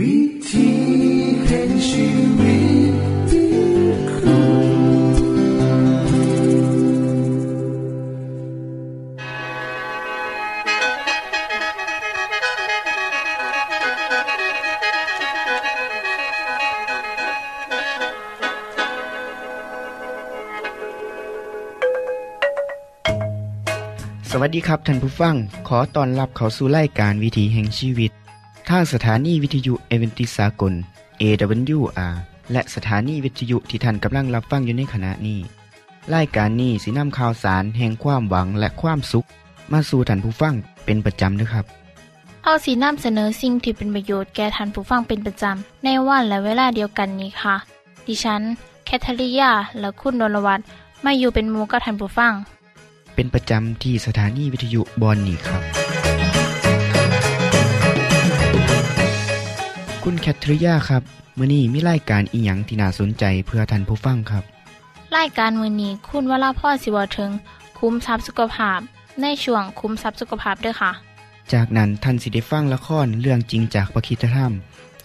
วิธีแห่งชีวิตที่ครูสวัสดีครับท่านผู้ฟังขอต้อนรับเข้าสู่รายการวิถีแห่งชีวิตทางสถานีวิทยุเอเวนติสากล AWR และสถานีวิทยุที่ท่านกำลังรับฟังอยู่ในขณะนี้รายการนี้สินำข่าวสารแห่งความหวังและความสุขมาสู่ท่านผู้ฟังเป็นประจำนะครับเอาสินำเสนอสิ่งที่เป็นประโยชน์แก่ท่านผู้ฟังเป็นประจำในวันและเวลาเดียวกันนี้ค่ะดิฉันแคทริยาและคุณนรวัตรมาอยู่เป็นหมู่กับท่านผู้ฟังเป็นประจำที่สถานีวิทยุบอนนี่ครับคุณแคทริยาครับมื้อนี้มีรายการอีหยังที่น่าสนใจเพื่อท่านผู้ฟังครับรายการมื้อนี้คุณวราพรสิเว้าถึงคุ้มทรัพย์สุขภาพในช่วงคุ้มทรัพย์สุขภาพด้วยค่ะจากนั้นท่านสิได้ฟังละครเรื่องจริงจากพระคริสตธรรม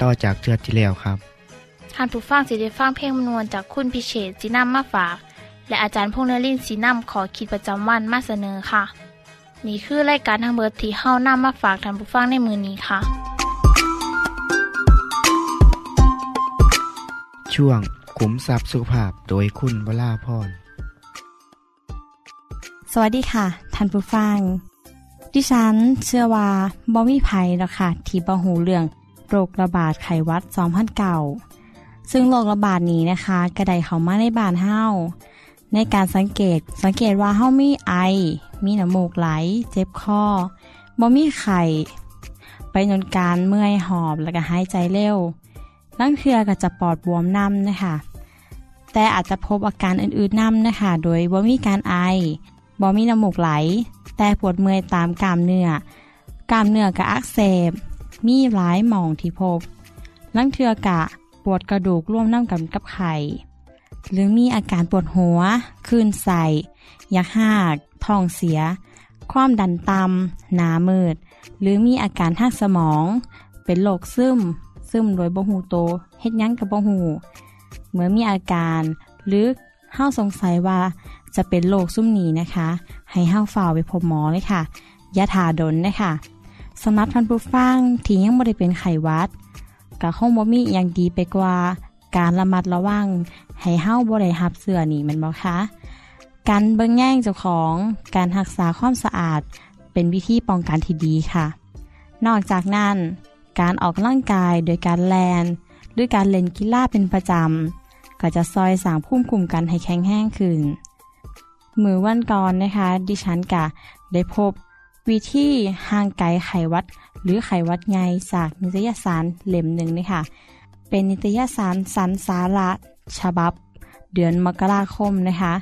ต่อจากเทื่อที่แล้วครับท่านผู้ฟังสิได้ฟังเพลงมนวนจากคุณพิเชษฐ์สีน้ำมาฝากและอาจารย์พงษ์นฤมลสีน้ำขอคิดประจำวันมาเสนอค่ะนี่คือรายการทั้งเบิดที่เฮานำมาฝากท่านผู้ฟังในมื้อนี้ค่ะช่วงขุมทรัพย์สุขภาพโดยคุณวราพรสวัสดีค่ะท่านผู้ฟังดิฉันเชื่อว่าบ่มีไผหรอกค่ะที่บ่ฮู้เรื่องโรคระบาดไข้หวัด2009ซึ่งโรคระบาดนี้นะคะก็ได้เข้ามาในบ้านเฮาในการสังเกตว่าเฮามีไอมีน้ำมูกไหลเจ็บคอบ่มีไข้ไปจนการเมื่อยหอบแล้วก็หายใจเร็วลางเทื่อก็จะปอดบวมน้ำนะคะแต่อาจจะพบอาการอื่นๆน้ำนะคะโดยบ่มีการไอบ่มีน้ำมูกไหลแต่ปวดเมื่อยตามกล้ามเนื้อกล้ามเนื้อก็อักเสบมีหลายหม่องที่พบลางเทื่อกะปวดกระดูกร่วมน้ำกับไข่หรือมีอาการปวดหัวคลื่นไส้อยากหักท้องเสียความดันต่ำหน้ามืดหรือมีอาการทางสมองเป็นโรคซึมโดยบ่ฮู้โตเฮ็ดหยังก็บ่ฮู้เมื่อมีอาการหรือเฮาสงสัยว่าจะเป็นโรคซุ่มนี้นะคะให้เฮาเฝ้าไปพบหมอเลยค่ะอย่าท่าดนนะคะสำหรับท่านผู้ฟังที่ยังบ่ได้เป็นไข้หวัดก็คงบ่มีอย่างดีไปกว่าการระมัดระวังให้เฮาบ่ได้รับเชื้อนี้แม่นบ่คะการเบิ่งแยงเจ้าของการรักษาความสะอาดเป็นวิธีป้องกันที่ดีค่ะนอกจากนั้นการออกกำลังกายโดยการแลนหรือการเล่นกีฬาเป็นประจำก็จะซอยสร้างภูมิคุ้มกันให้แข็งแรงขึ้นมื้อวันก่อนนะคะดิฉันก็ได้พบวิธีห่างไกลไข้หวัดหรือไข้หวัดใหญ่จากนิตยสารเล่มหนึ่งนะคะเป็นนิตยสารสรรสาระฉบับเดือนมกราคมนะคะ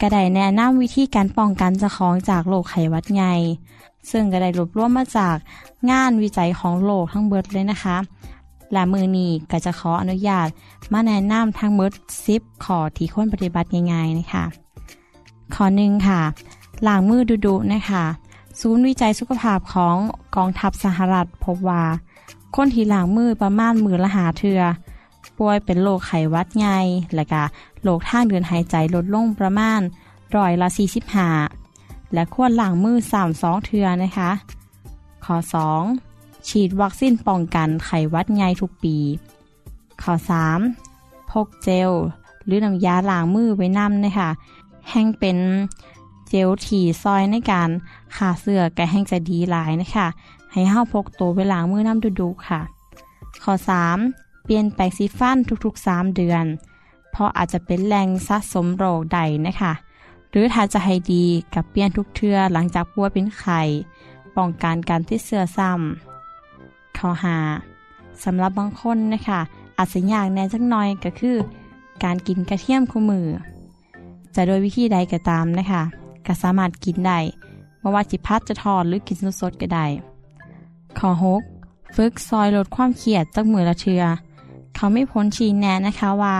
ก็ได้แนะนำวิธีการป้องกันเจ้าของจากโรคไข้หวัดใหญ่ซึ่งก็ได้รวบรวมมาจากงานวิจัยของโลกทั้งเบิดเลยนะคะและมือนี้ก็จะขออนุญาตมาแนะนำทั้งเบิด10ข้อที่ควรปฏิบัติง่ายๆนะคะข้อหนึ่งค่ะล้างมือดูๆนะคะศูนย์วิจัยสุขภาพของกองทัพสหรัฐพบว่าคนที่ล้างมือประมาณมือละ5 เทื่อป่วยเป็นโรคไข้หวัดใหญ่และก็โรคทางเดินหายใจลดลงประมาณ45%และควรล้างมือ3-2 เทื่อนะคะข้อ2ฉีดวัคซีนป้องกันไข้หวัดใหญ่ทุกปีข้อ3พกเจลหรือน้ำยาล้างมือไว้นำนะคะแห้งเป็นเจลถี่ซอยในการฆ่าเชื้อก็แห้งจะดีหลายนะคะให้เฮาพกตัวไว้ล้างมือนำดูๆค่ะข้อ3เปลี่ยนแปรงสีฟันทุกๆ3 เดือนเพราะอาจจะเป็นแหล่งสะสมโรคใดนะคะหรือถ้าจะให้ดีกับเปลี่ยนทุกเทื่อหลังจากป่วยเป็นไข้ป้องกันการติดเชื้อซ้ำข้อ5สำหรับบางคนนะคะอาจจะยากแน่จักหน่อยก็คือการกินกระเทียมคู่มือจะโดยวิธีใดก็ตามนะคะก็สามารถกินได้บ่ว่าสิผัดจะทอดหรือกินสดๆก็ได้ข้อ6ฝึกซอยลดความเครียดจักมื้อละเทื่อเขาไม่พ้นชี้แนะนะคะว่า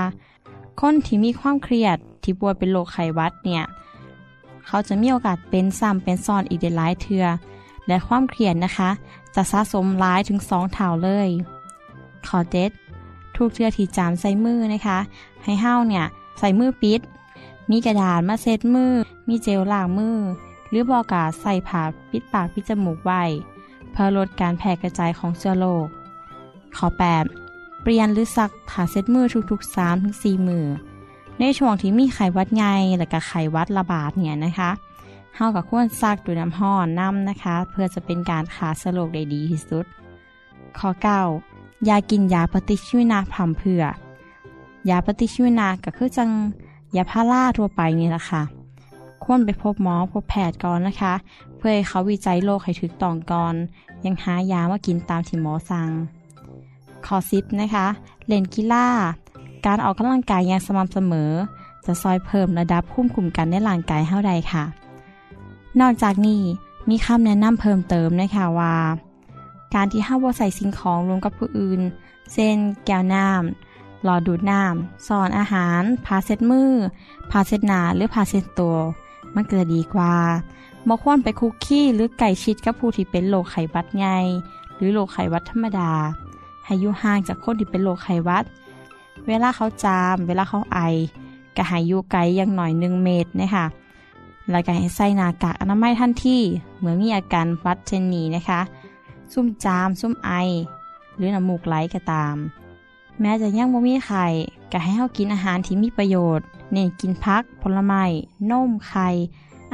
คนที่มีความเครียดที่ป่วยเป็นโรคไข้หวัดเนี่ยเขาจะมีโอกาสเป็นซ้ำเป็นซ้อนอีกหลายเทื่อและความเครียดนะคะจะสะสมหลายถึง2 เท่าเลย คอเด็ดทุกเทื่อที่จามใส่มือนะคะให้เฮาเนี่ยใส่มือปิดมีกระดาษมาเช็ดมือมีเจลล้างมือหรือบอกาใส่ผ้าปิดปากปิดจมูกไว้เพื่อลดการแพร่กระจายของเชื้อโรคข้อ8เปลี่ยนหรือซักผ้าเช็ดมือทุกๆ 3-4 มื้อในช่วงที่มีไข้หวัดใหญ่และก็ไข้หวัดระบาดเนี่ยนะคะเฮาก็ควรซักด้วยน้ำห้อนน้ำนะคะเพื่อจะเป็นการฆ่าเชื้อโรคได้ดีที่สุดข้อ9ยากินยาปฏิชีวนะพร่ำเพรื่อยาปฏิชีวนะก็คือจังยาพาราทั่วไปนี่แหละค่ะควรไปพบหมอพบแพทย์ก่อนนะคะเพื่อให้เขาวิจัยโรคให้ถูกต้องก่อนยังหายามากินตามที่หมอสั่งข้อ10นะคะเล่นกีฬาการออกกำลังกายอย่างสม่ำเสมอจะซอยเพิ่มระดับภูมิคุ้มกันในร่างกายเฮาได้ค่ะนอกจากนี้มีคำแนะนำเพิ่มเติมนะคะว่าการที่เฮาบ่ใส่สิ่งของรวมกับผู้อื่นเช่นแก้วน้ำหลอดดูดน้ำซองอาหารผ้าเช็ดมือผ้าเช็ดหน้าหรือผ้าเช็ดตัวมันก็ดีกว่าบ่ควรไปคุกคีหรือใกล้ชิดกับผู้ที่เป็นโรคไข้หวัดใหญ่หรือโรคไข้หวัดธรรมดาให้อยู่ห่างจากคนที่เป็นโรคไข้หวัดเวลาเขาจามเวลาเขาไอก็ให้อยู่ไกลอย่างหน่อย1 เมตรนะคะและก็ให้ใส่หน้ากากอนามัยทันทีเมื่อมีอาการหวัดเช่นนี้นะคะซุ่มจามซุ่มไอหรือน้ำมูกไหลก็ตามแม้จะยังบ่มีไข้ก็ให้เขากินอาหารที่มีประโยชน์เน้นกินผักผลไม้นมไข่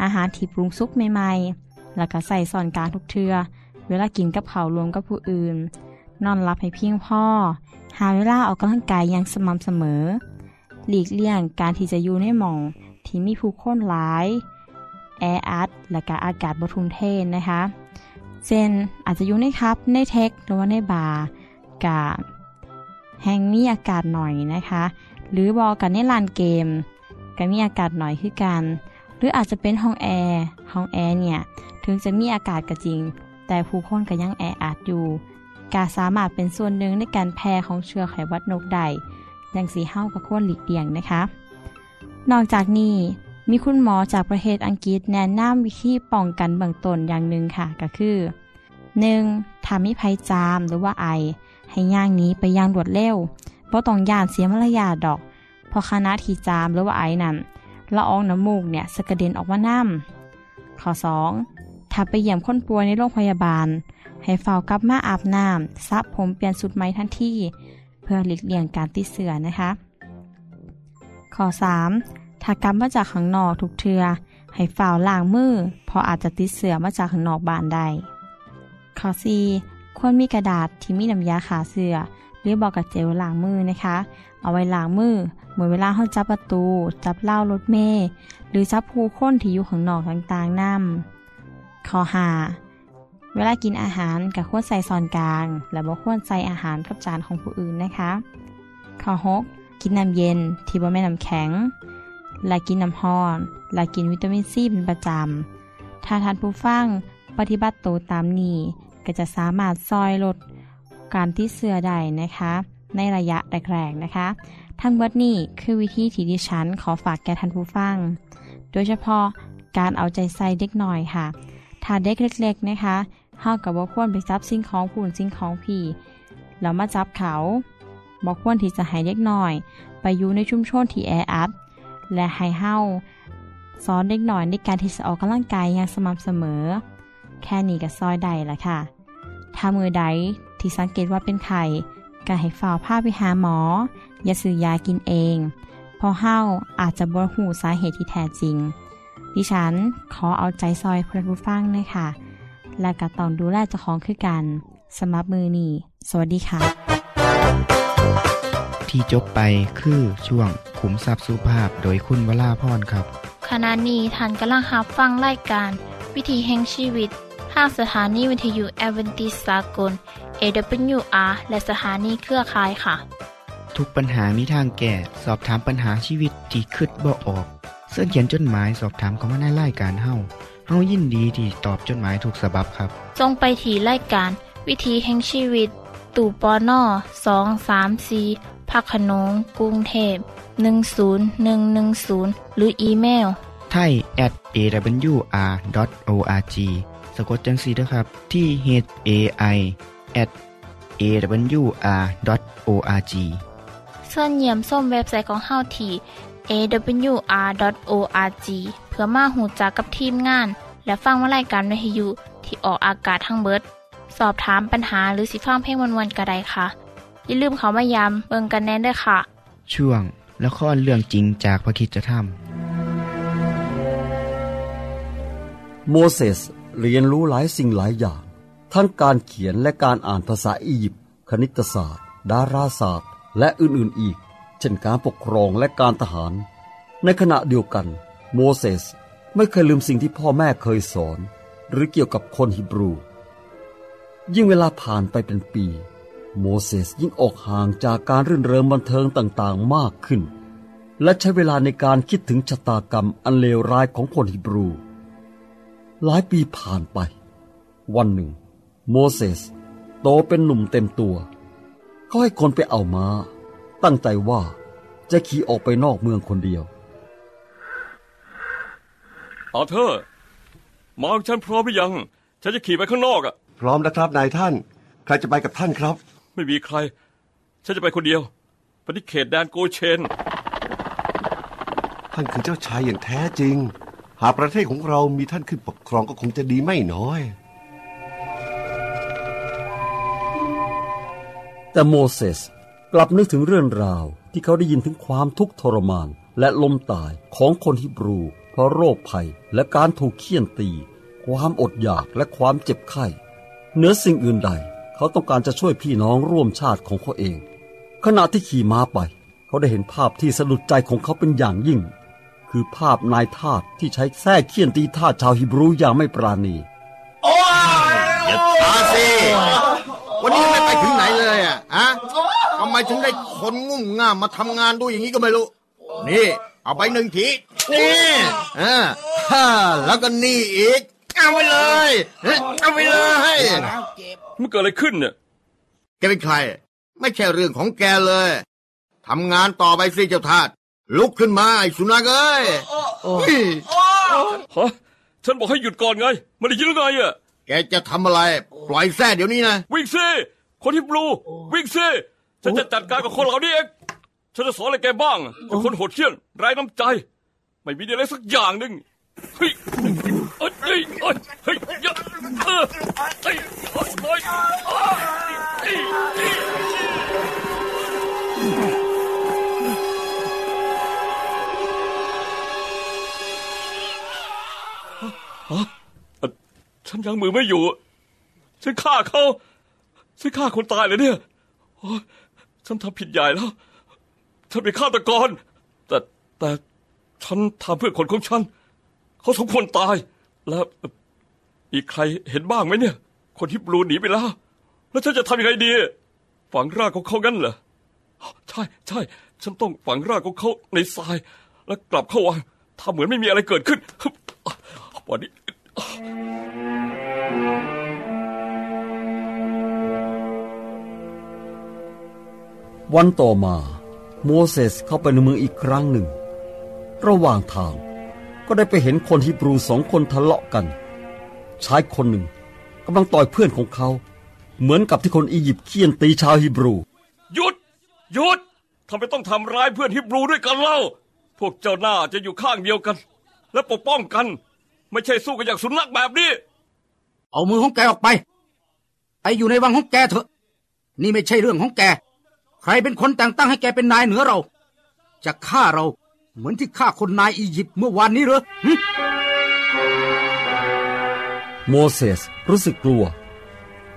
อาหารที่ปรุงสุกใหม่ๆแล้วก็ใส่ซ่อนกากทุกเทื่อเวลากินกับข้าวรวมกับผู้อื่นนอนหลับให้เพียงพอหาเวลาออกกำลังกายอย่างสม่ำเสมอหลีกเลี่ยงการที่จะอยู่ในหม่องที่มีผู้คนหลายแออัดและก็อากาศบ่ทุ่มเทนะคะเช่นอาจจะอยู่ในคับในเทคหรือว่าในบาร์กะแห่งมีอากาศหน่อยนะคะหรือบอกกันในลานเกมก็มีอากาศหน่อยคือกันหรืออาจจะเป็นห้องแอร์เนี่ยถึงจะมีอากาศก็จริงแต่ผู้คนก็ยังแออัดอยู่ก็สามารถเป็นส่วนหนึ่งในการแพร่ของเชื้อไข้หวัดนกได้อย่างสีเห่ากับควรหลีกเลี่ยงนะคะนอกจากนี้มีคุณหมอจากประเทศอังกฤษแนะนำวิธีป้องกันเบื้องต้นอย่างหนึ่งค่ะก็คือ 1. ถ้ามีไข้จามหรือว่าไอให้ย่างนี้ไปย่างรวดเร็วเพราะต้องย่านเสียมารยาทดอกพอคณะที่จามหรือว่าไอนั้นละอองน้ำมูกเนี่ยสะกระเด็นออกมาน้ำข้อ 2. ถ้าไปเยี่ยมคนป่วยในโรงพยาบาลให้เฝ้ากลับมาอาบน้ำซับผมเปลี่ยนสุดไหมทันทีเพื่อหลีกเลี่ยงการติดเชื้อนะคะข้อ 3. ถ้ากลับมาจากข้างนอกทุกเทื่อให้เฝ้าล้างมือเพราะอาจจะติดเชื้อมาจากข้างนอกบ้านได้ข้อ 4. ควรมีกระดาษที่มีน้ำยาฆ่าเชื้อหรือบอกกับเจลล้างมือนะคะเอาไว้ล้างมือเมื่อเวลาเข้าจับประตูจับเล่ารถเมล์หรือจับผู้คนที่อยู่ข้างนอกต่างๆนั่มข้อ 5.เวลากินอาหารก็ควรใส่ซอนกลางและบ่ควรใส่อาหารกับจานของผู้อื่นนะคะข้อ 6 กินน้ำเย็นที่บ่แม่นน้ำแข็งและกินน้ำร้อนและกินวิตามินซีเป็นประจำถ้าท่านผู้ฟังปฏิบัติตัวตามนี้ก็จะสามารถซอยลดการติดเชื้อได้นะคะในระยะแรกๆนะคะทั้งหมดนี้คือวิธีที่ดิฉันขอฝากแก่ท่านผู้ฟังโดยเฉพาะการเอาใจใส่เด็กน้อยค่ะถ้าเด็กเล็กๆนะคะเฮาก็บ่ควรไปจับสิ่งของผู้อื่นสิ่งของพี่แล้วมาจับเขาบ่ควรที่จะให้เด็กน้อยไปอยู่ในชุมชนที่แออัดและให้เฮาสอนเด็กน้อยในการที่จะออกกำลังกายอย่างสม่ำเสมอแค่นี้ก็ซอยได้ละค่ะถ้ามือใดที่สังเกตว่าเป็นไข้ก็ให้ฝ่าผ้าไปหาหมออย่าซื้อยากินเองเพราะเฮาอาจจะบ่ฮู้สาเหตุที่แท้จริงดิฉันขอเอาใจซอยเพื่อนผู้ฟังเลยค่ะและก็ต้องดูแลเจ้าของคือกันสำหรับมือนี่สวัสดีค่ะที่จบไปคือช่วงขุมทรัพย์สุภาพโดยคุณวราพรครับขณะนี้ท่านกำลังรับฟังรายการวิถีแห่งชีวิตห้างสถานีวิทยุแอดเวนทิสต์สากล AWR และสถานีเครือข่ายค่ะทุกปัญหามีทางแก้สอบถามปัญหาชีวิตที่คิดบ่ออกเสื้อเขียนจดหมายสอบถามเข้ามาในรายการเฮายินดีที่ตอบจดหมายถูกฉบับครับส่งไปที่รายการวิถีแห่งชีวิตตู้ปน234 ภคโนงกรุงเทพ10110หรืออีเมล thai@awr.org สะกดจังซี่เด้อครับที่ thai@ awr.org ส่วนเยี่ยมส้มเว็บไซต์ของเฮาที่ awr.org เพื่อมาหูจักกับทีมงานและฟังวารายการวิทยุที่ออกอากาศทั้งเบิดสอบถามปัญหาหรือสิฟังเพลงวันๆก็ได้ค่ะอย่าลืมเขามายามเบิ่งกันแน่ด้วยค่ะช่วงละครเรื่องจริงจากพระคริสตธรรมโมเสสเรียนรู้หลายสิ่งหลายอย่างทั้งการเขียนและการอ่านภาษาอียิปต์คณิตศาสตร์ดาราศาสตร์และอื่นๆอีกเช่นการปกครองและการทหารในขณะเดียวกันโมเสสไม่เคยลืมสิ่งที่พ่อแม่เคยสอนหรือเกี่ยวกับคนฮิบรูยิ่งเวลาผ่านไปเป็นปีโมเสสยิ่งออกห่างจากการรื่นเริงบันเทิงต่างๆมากขึ้นและใช้เวลาในการคิดถึงชะตากรรมอันเลวร้ายของคนฮิบรูหลายปีผ่านไปวันหนึ่งโมเสสโตเป็นหนุ่มเต็มตัวเขาให้คนไปเอาม้าตั้งใจว่าจะขี่ออกไปนอกเมืองคนเดียวอาเธอร์ม้าของฉันพร้อมหรือยังฉันจะขี่ไปข้างนอกอ่ะพร้อมแล้วครับนายท่านใครจะไปกับท่านครับไม่มีใครฉันจะไปคนเดียวไปที่เขตแดนโกเชนท่านคือเจ้าชายอย่างแท้จริงหากประเทศของเรามีท่านขึ้นปกครองก็คงจะดีไม่น้อยแต่โมเสสกลับนึกถึงเรื่องราวที่เขาได้ยินถึงความทุกข์ทรมานและล้มตายของคนฮิบรูเพราะโรคภัยและการถูกเฆี่ยนตีความอดอยากและความเจ็บไข้เหนือสิ่งอื่นใดเขาต้องการจะช่วยพี่น้องร่วมชาติของเขาเองขณะที่ขี่ม้าไปเขาได้เห็นภาพที่สะดุดใจของเขาเป็นอย่างยิ่งคือภาพนายทาสที่ใช้แส้เคี่ยนตีทาสชาวฮิบรูอย่างไม่ปราณีโอ้ยอย่าช้าสิวันนี้ไม่ไปถึงไหนเลยอ่ะฮะทำไมถึงได้คนงุ่มง่ามมาทำงานด้วยอย่างนี้ก็ไม่รู้นี่เอาไปหนึ่งทีนี่แล้วก็นี่อีกเอาไปเลยเอาไปเลยมันเกิดอะไรขึ้นเนี่ยแกเป็นใครไม่ใช่เรื่องของแกเลยทำงานต่อไปสิเจ้าทาสลุกขึ้นมาไอ้สุนัขเอ้ยฮะฉันบอกให้หยุดก่อนไงไม่ได้ยินหรือไงอ่ะแกจะทำอะไรปล่อยแซ่เดี๋ยวนี้นะวิ่งสิคนที่บลูวิ่งสิฉันจะจัดการกับคนเหล่านี้เองฉันจะสอนอะไรแกบ้างกับคนโหดเหี้ยนไร้น้ำใจไม่มีอะไรสักอย่างนึงเฮ้ยเฮ้ยเฮ้ยเยอะเฮ้ยฮะฉันยังมือไม่อยู่ฉันฆ่าเขาฉันฆ่าคนตายเลยเนี่ยฉันทำผิดใหญ่แล้วฉันเป็นฆาตกรแต่ฉันทำเพื่อคนของฉันเขาสมควรตายแล้วอีกใครเห็นบ้างไหมเนี่ยคนที่บลูหนีไปแล้วแล้วฉันจะทำยังไงดีฝังร่างของเขางั้นเหรอใช่ใช่ฉันต้องฝังร่างของเขาในทรายแล้วกลับเข้าวังทำเหมือนไม่มีอะไรเกิดขึ้นวันนี้วันต่อมาโมเสสเข้าไปในเมืองอีกครั้งหนึ่งระหว่างทางก็ได้ไปเห็นคนฮิบรูสองคนทะเลาะกันชายคนหนึ่งกำลังต่อยเพื่อนของเขาเหมือนกับที่คนอียิปต์เฆี่ยนตีชาวฮิบรูหยุดหยุดทำไมต้องทำร้ายเพื่อนฮิบรูด้วยกันเล่าพวกเจ้าหน้าจะอยู่ข้างเดียวกันและปกป้องกันไม่ใช่สู้กันอย่างสุนัขแบบนี้เอามือของแกออกไปไปอยู่ในวังของแกเถอะนี่ไม่ใช่เรื่องของแกใครเป็นคนแต่งตั้งให้แกเป็นนายเหนือเราจะฆ่าเราเหมือนที่ฆ่าคนนายอียิปต์เมื่อวานนี้เหรอโมเสสรู้สึกกลัว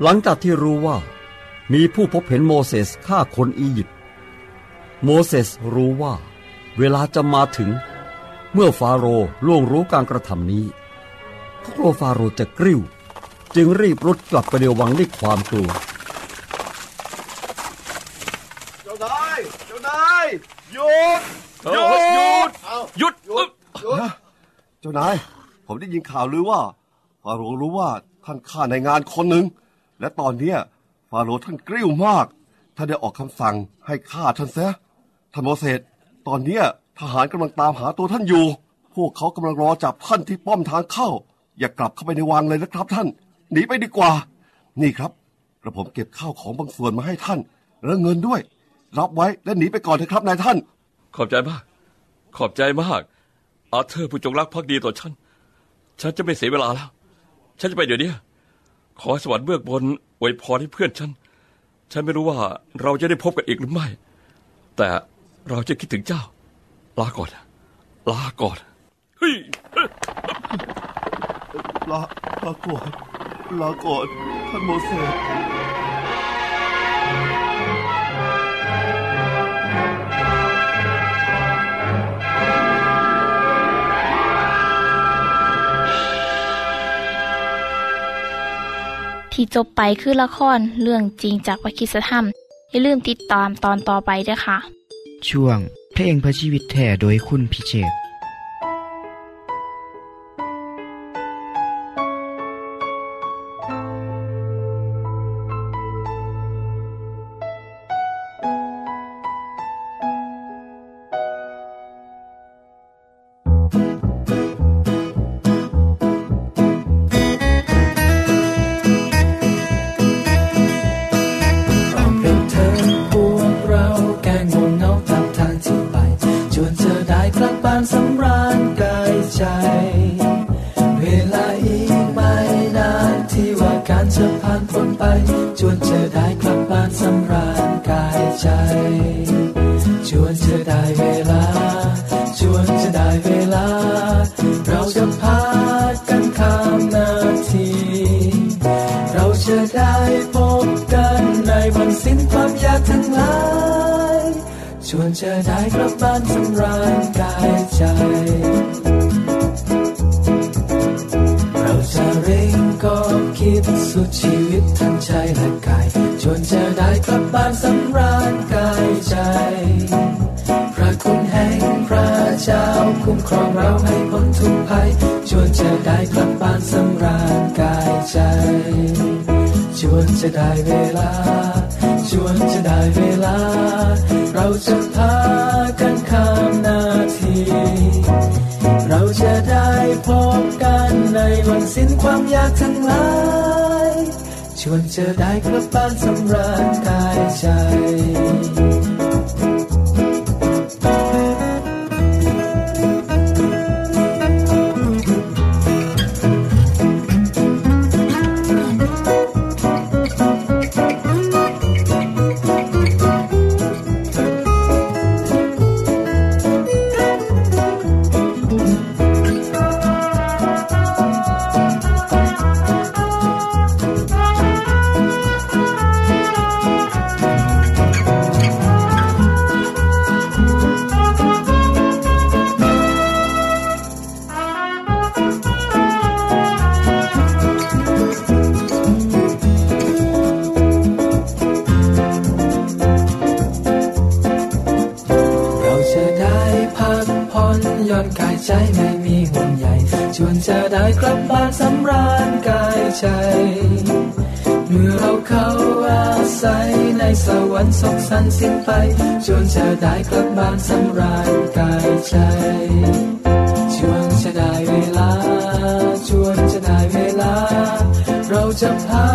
หลังจากที่รู้ว่ามีผู้พบเห็นโมเสสฆ่าคนอียิปต์โมเสสรู้ว่าเวลาจะมาถึงเมื่อฟาโรห์ล่วงรู้การกระทำนี้เขากลัวฟาโรห์จะกริ้วจึงรีบรุดกลับไปในวังด้วยความกลัวเจ้านายหยุดเจ้านายผมได้ยินข่าวลือว่าฟาโรห์รู้ว่าท่านฆ่าในงานคนหนึ่งและตอนนี้ฟาโรห์ท่านกริ้วมากท่านได้ออกคำสั่งให้ฆ่าท่านเสียท่านโมเสสตอนนี้ทหารกำลังตามหาตัวท่านอยู่พวกเขากำลังรอจับท่านที่ป้อมทางเข้าอย่ากลับเข้าไปในวังเลยนะครับท่านหนีไปดีกว่านี่ครับ กระผมเก็บข้าวของบางส่วนมาให้ท่านและเงินด้วยรับไว้และหนีไปก่อนเถอะครับนายท่านขอบใจมากขอบใจมากอาเธอร์ผู้จงรักภักดีต่อฉันจะไม่เสียเวลาแล้วฉันจะไปเดี๋ยวนี้ขอสวรรค์เบื้องบนอวยพรให้เพื่อนฉันไม่รู้ว่าเราจะได้พบกันอีกหรือไม่แต่เราจะคิดถึงเจ้าลาก่อนลาก่อนเฮ้ยลาก่อนลาก่อนท่านโมเสสที่จบไปคือละครเรื่องจริงจากวิคิสธรรมอย่าลืมติดตามตอนต่อไปด้วยค่ะช่วงเพลงพระชีวิตแท้โดยคุณพิเชษจะได้กลับบ้านสำราญกายใจเราจะเร่งก็คิดสุดชีวิตทั้งใจและกายจนจะได้กลับบ้านสำราญกายใจพระคุณแห่งพระเจ้าคุ้มครองเราให้พ้นทุกภัยจนจะได้กลับบ้านสำราญกายใจจนจะได้เวลาจวนจะได้เวลาเราจะพากันข้ามนาทีเราจะได้พบกันในวันสิ้นความยากทั้งหลายจวนจะได้กลับบ้านสำราญกายใจสงสันสิ้นไปจนจะได้กลับบ้านสำราญกายใจจวนจะได้เวลาจวนจะได้เวลาเราจะพา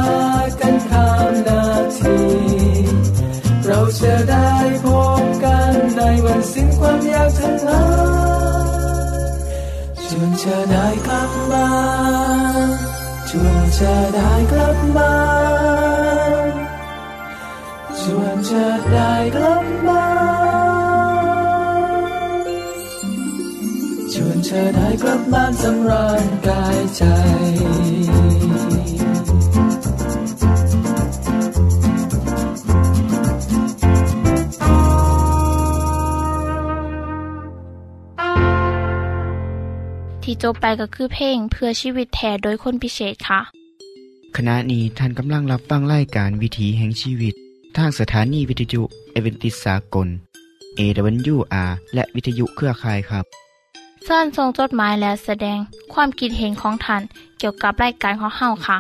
กันข้ามนาทีเราจะได้พบกันในวันสิ้นความยากทั้งหลายจวนจะได้กลับบ้านจวนจะได้กลับบ้านจวนจะได้กลับบ้านจวนจะได้กลับบ้านสำราญกายใจที่จบไปก็คือเพลงเพื่อชีวิตแท้โดยคนพิเศษค่ะขณะนี้ท่านกำลังรับฟังรายการวิถีแห่งชีวิตทางสถานีวิทยุเอเวนติสากล AWR และวิทยุเครือข่ายครับเชิญส่งจดหมายและแสดงความคิดเห็นของท่านเกี่ยวกับรายการของเฮาค่ะ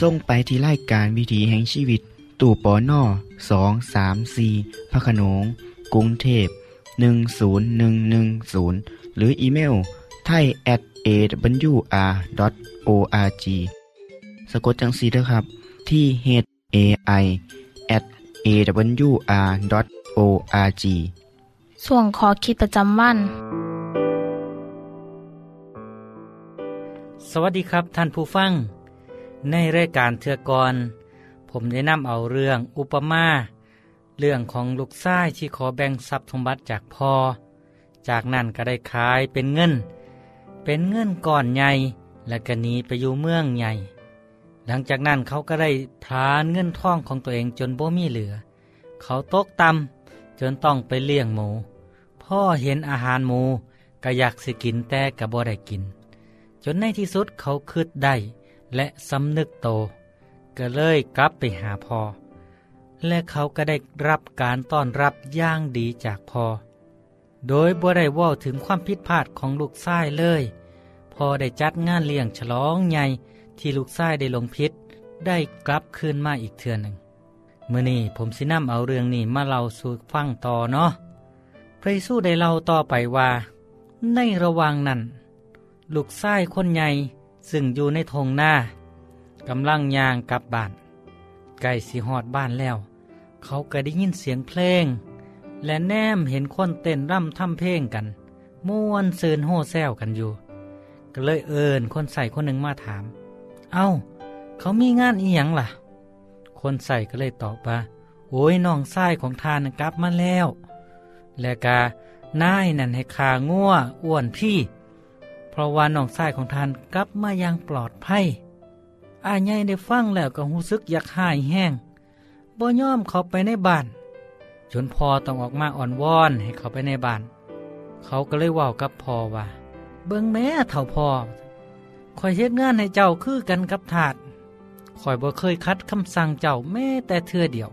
ส่งไปที่รายการวิถีแห่งชีวิตตู้ปน234พระโขนงกรุงเทพ10110หรืออีเมล thai@awr.org สะกดจังสีด้วยครับ ที่ hai@awr.org ส่วนขอคิดประจำวันสวัสดีครับท่านผู้ฟังในรายการเทื่อก่อนผมได้นำเอาเรื่องอุปมาเรื่องของลูกชายที่ขอแบ่งทรัพย์สมบัติจากพ่อจากนั้นก็ได้ขายเป็นเงินก้อนใหญ่และก็หนีไปอยู่เมืองใหญ่หลังจากนั้นเขาก็ได้ทานเงินท่องของตัวเองจนบ่มีเหลือเขาตกต่ำจนต้องไปเลี้ยงหมูพ่อเห็นอาหารหมูก็อยากสิกินแต่ก็บ่ได้กินจนในที่สุดเขาคิดได้และสำนึกโตก็เลยกลับไปหาพ่อและเขาก็ได้รับการต้อนรับอย่างดีจากพ่อโดยบ่ได้ว่าถึงความผิดพลาดของลูกชายเลยพ่อได้จัดงานเลี้ยงฉลองใหญ่ที่ลูกชายได้ลงพิษได้กลับคืนมาอีกเทื่อหนึ่งมื้อนี้ผมสินำเอาเรื่องนี้มาเล่าสู่ฟังต่อเนาะพระเยซูได้เล่าต่อไปว่าในระหว่างนั้นลูกชายคนใหญ่ซึ่งอยู่ในทงหน้ากำลังย่างกลับบ้านใกล้สิฮอดบ้านแล้วเขาก็ได้ยินเสียงเพลงและแนมเห็นคนเต้นร่ำทำเพลงกันม่วนซืนโห่แซวกันอยู่ก็เลยเอิ้นคนใส่คนหนึ่งมาถามเอา้าเขามีงานอีหยังล่ะคนใส่ก็เลยตอบว่าโอ้ยน้องชายของทานกลับมาแล้วและกานายนั่นให้ขางัวอ้วนพี่เพราะว่าน้องชายของทานกลับมาอย่างปลอดภัยอ้ายใหญ่ได้ฟังแล้วก็รู้สึกอยากหายแห้งบ่ยอมเขาไปในบ้านจนพ่อต้องออกมาอ่อนวอนให้เขาไปในบ้านเขาก็เลยเว้ากับพ่อว่าเบิ่งแม่เฒ่าพ่อคอยเฮ็ดงานให้เจ้าคือกันกับทาสคอยบ่เคยคัดคำสั่งเจ้าแม้แต่เทื่อเดียว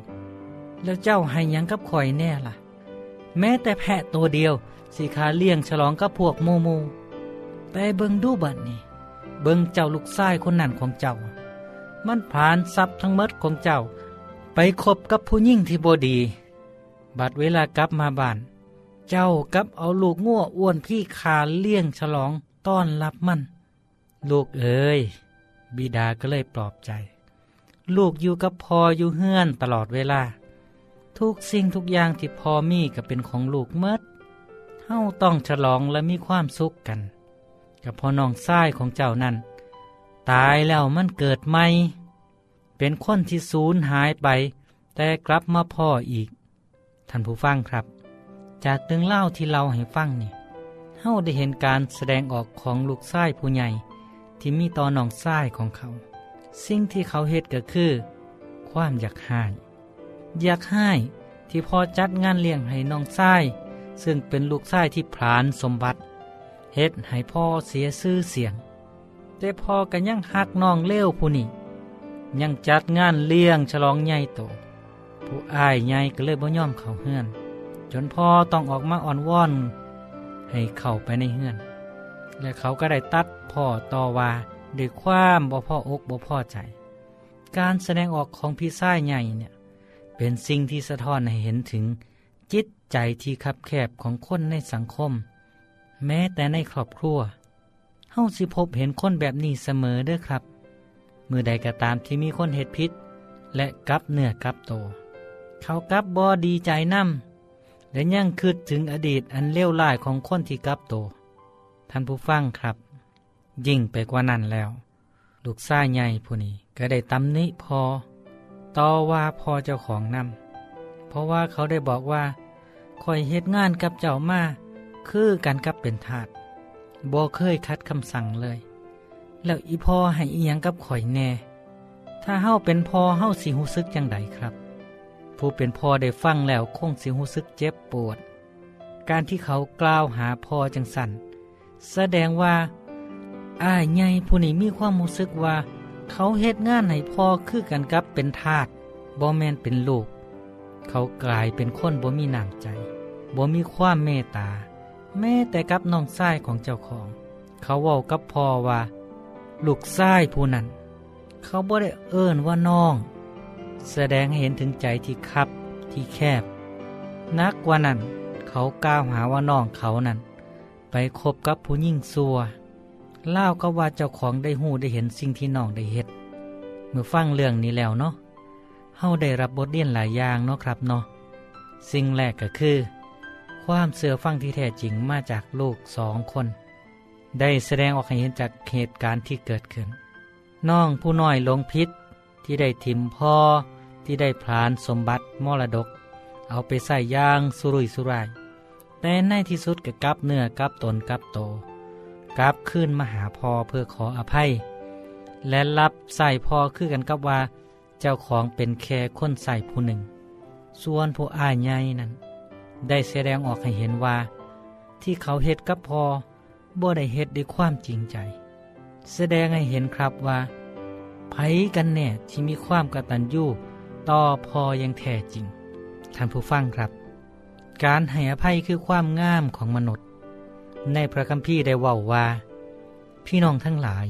แล้วเจ้าให้หยังกับคอยแน่ล่ะแม้แต่แพะตัวเดียวสิขาเลี้ยงฉลองกับพวกหมู่แต่เบิ่งดูบัดนี้เบิ่งเจ้าลูกชายคนนั้นของเจ้ามันผ่านทรัพย์ทั้งหมดของเจ้าไปคบกับผู้หญิงที่บ่ดีบัดเวลากลับมาบ้านเจ้ากลับเอาลูกงัวอ้วนพี่ขาเลี้ยงฉลองต้อนรับมันลูกเอ๋ยบิดาก็เลยปลอบใจลูกอยู่กับพ่ออยู่เฮือนตลอดเวลาทุกสิ่งทุกอย่างที่พ่อมีก็เป็นของลูกเมิดเฮาต้องฉลองและมีความสุขกันกับพ่อน้องชายของเจ้านั้นตายแล้วมันเกิดใหม่เป็นคนที่สูญหายไปแต่กลับมาพ่ออีกท่านผู้ฟังครับจากเรื่องเล่าที่เราให้ฟังนี่เฮาได้เห็นการแสดงออกของลูกชายผู้ใหญ่ที่มีต่อน้องชายของเขาสิ่งที่เขาเฮ็ดก็คือความอยากให้ที่พ่อจัดงานเลี้ยงให้น้องชายซึ่งเป็นลูกชายที่ผลาญสมบัติเฮ็ดให้พ่อเสียชื่อเสียงแต่พ่อก็ยังฮักน้องเลวผู้นี้ยังจัดงานเลี้ยงฉลองใหญ่โตผู้อ้ายใหญ่ก็เลยบ่ยอมเข้าเฮือนจนพ่อต้องออกมาอ่อนวอนให้เข้าไปในเฮือนและเขาก็ได้ตัดพ่อต่อว่าด้วยความบ่พออกบ่พอใจการแสดงออกของพี่ชายใหญ่เนี่ยเป็นสิ่งที่สะท้อนให้เห็นถึงจิตใจที่คับแคบของคนในสังคมแม้แต่ในครอบครัวเฮาสิพบเห็นคนแบบนี้เสมอเด้อครับมื้อใดก็ตามที่มีคนเฮ็ดผิดและกลับเนื้อกลับตัวเขากลับบ่ดีใจนำและยังคิดถึงอดีตอันเลวร้ายของคนที่กลับตัวท่านผู้ฟังครับยิ่งไปกว่านั้นแล้วลูกชายใหญ่ผู้นี้ก็ได้ตำหนิพ่อต่อว่าพ่อเจ้าของนำเพราะว่าเขาได้บอกว่าคอยเฮ็ดงานกับเจ้ามาคือกันกับเป็นทาสบ่เคยคัดคำสั่งเลยแล้วอีพ่อให้อีหยังกับข่อยแน่ถ้าเฮาเป็นพ่อเฮาสิรู้สึกจังไดครับผู้เป็นพ่อได้ฟังแล้วคงสิรู้สึกเจ็บปวดการที่เขากล่าวหาพ่อจังซั่นแสดงว่าอ้ายใหญ่ผู้นี้มีความรู้สึกว่าเขาเฮ็ดงานให้พ่อคือกันกับเป็นทาสบ่แม่นเป็นลูกเขากลายเป็นคนบ่มีน้ำใจบ่มีความเมตตาแม้แต่กับน้องชายของเจ้าของเขาเว้ากับพ่อว่าลูกชายผู้นั้นเขาบ่ได้เอิ้นว่าน้องแสดงให้เห็นถึงใจที่คับที่แคบนักกว่านั้นเขากล่าวหาว่าน้องเขานั้นไปคบกับผู้หญิงซัวเล่าก็ว่าเจ้าของได้หู้ได้เห็นสิ่งที่น้องได้เฮ็ด มื่อฟังเรื่องนี้แล้วเนาะเฮาได้รับบทเรียนหลายอย่างเนาะครับเนาะสิ่งแรกก็คือความเสื่อฟังที่แท้จริงมาจากลูกสองคนได้แสดงออกให้เห็นจากเหตุการณ์ที่เกิดขึ้นน้องผู้น้อยหลงผิดที่ได้ถิ่มพ่อที่ได้พลานสมบัติมรดกเอาไปใส่ย่างสุรุ่ยสุร่ายแต่ในที่สุดก็กลับเนื้อกลับตนกลับโตกลับขึ้นมาหาพ่อเพื่อขออภัยและรับใส่พ่อคือกันกับว่าเจ้าของเป็นแค่คนใส่ผู้หนึ่งส่วนผู้อ้ายใหญ่นั้นได้แสดงออกให้เห็นว่าที่เขาเฮ็ดกับพ่อบ่ได้เฮ็ดด้วยความจริงใจแสดงให้เห็นครับว่าไผกันแน่ที่มีความกตัญญูต่อพ่ออย่างแท้จริงท่านผู้ฟังครับการให้อภัยคือความงามของมนุษย์ในพระคัมภีร์ได้เว้าว่าพี่น้องทั้งหลาย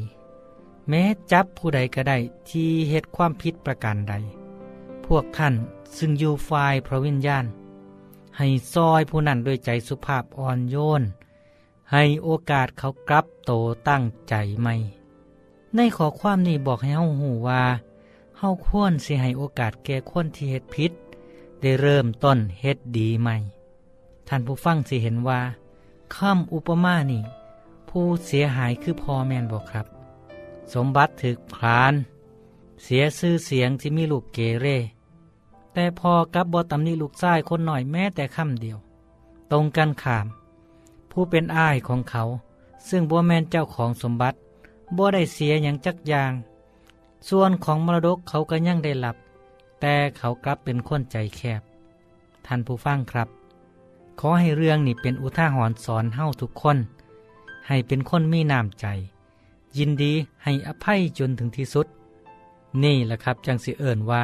แม้จับผู้ใดก็ได้ที่เฮ็ดความผิดประการใดพวกท่านซึ่งอยู่ฝ่ายพระวิญญาณให้ซอยผู้นั้นด้วยใจสุภาพอ่อนโยนให้โอกาสเขากลับโตตั้งใจใหม่ในข้อความนี้บอกให้เฮาฮู้ว่าเฮาควรสิให้โอกาสแก่คนที่เฮ็ดผิดได้เริ่มต้นเฮ็ดดีใหม่ท่านผู้ฟังสิเห็นว่าคำอุปมานี่ผู้เสียหายคือพ่อแม่นบ่ครับสมบัติถูกพรานเสียชื่อเสียงที่มีลูกเกเรแต่พอกับบ่ตำหนิลูกชายคนหน่อยแม้แต่คำเดียวตรงกันข้ามผู้เป็นอ้ายของเขาซึ่งบ่แม่นเจ้าของสมบัติบ่ได้เสียหยังจักอย่างส่วนของมรดกเขาก็ยังได้รับแต่เขากลับเป็นคนใจแคบท่านผู้ฟังครับขอให้เรื่องนี้เป็นอุทาหรณ์สอนเฮาทุกคนให้เป็นคนมีน้ำใจยินดีให้อภัยจนถึงที่สุดนี่แหละครับจังสิเอิ้นว่า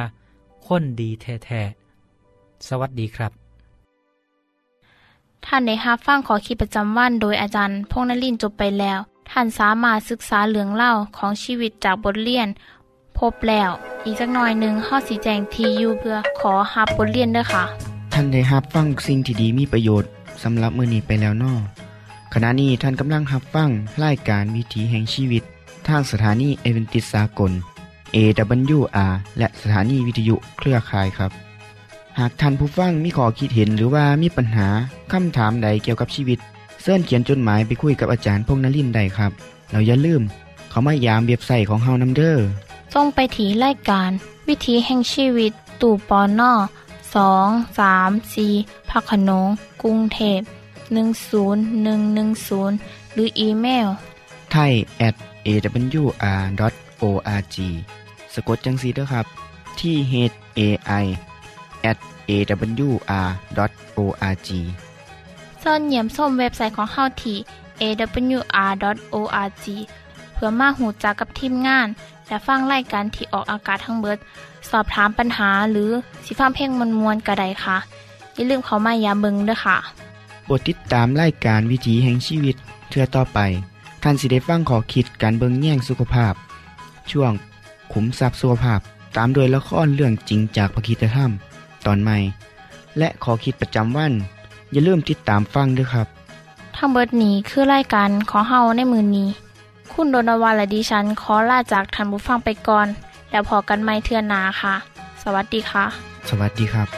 คนดีแท้ๆสวัสดีครับท่านได้รับฟังขอคิดประจำวันโดยอาจารย์พงษ์นฤมลจบไปแล้วท่านสามารถศึกษาเรื่องเล่าของชีวิตจากบทเรียนพบแล้วอีกสักหน่อยนึงข้อสีแจงทียูเพื่อขอรับบทเรียนด้วยค่ะท่านได้รับฟังสิ่งที่ดีมีประโยชน์สำหรับมื้อนี้ไปแล้วน้อขณะนี้ท่านกำลังรับฟังรายการวิถีแห่งชีวิตทางสถานีเอเวนติสากล AWR และสถานีวิทยุเครือข่ายครับหากท่านผู้ฟังมีข้อคิดเห็นหรือว่ามีปัญหาคำถามใดเกี่ยวกับชีวิตเชิญเขียนจดหมายไปคุยกับอาจารย์พงษ์นฤมลได้ครับเราอย่าลืมเข้ามายามเว็บไซต์ของเฮานำเด้อส่งไปที่รายการวิถีแห่งชีวิตตู้ปน234พระโขนงกรุงเทพ10110หรืออีเมล thai@awr.org สะกดจังซี่เด้อครับที่ thai@awr.org ส่วนเยี่ยมชมเว็บไซต์ของเฮาที่ awr.org เพื่อมาฮู้จักกับทีมงานและฟังรายการที่ออกอากาศทั้งเบิดสอบถามปัญหาหรือสิฟังเพลงมวลๆก็ได้ค่ะอย่าลืมเข้ามาอย่าเบิ่งด้วยค่ะโปรดติดตามรายการวิถีแห่งชีวิตเทื่อต่อไปท่านสิได้ฟังข้อคิดการเบิ่งแย่งสุขภาพช่วงขุมทรัพย์สุขภาพตามโดยละครเรื่องจริงจากพระคีตธรรมตอนใหม่และข้อคิดประจำวันอย่าลืมติดตามฟังด้วยครับทั้งเบิดนี้คือรายการขอเฮาในมื้อนี้คุณโดนวาและดิฉันขอลาจากท่านผู้ฟังไปก่อนแล้วพอกันใหม่เทื่อหน้าค่ะสวัสดีค่ะสวัสดีครับ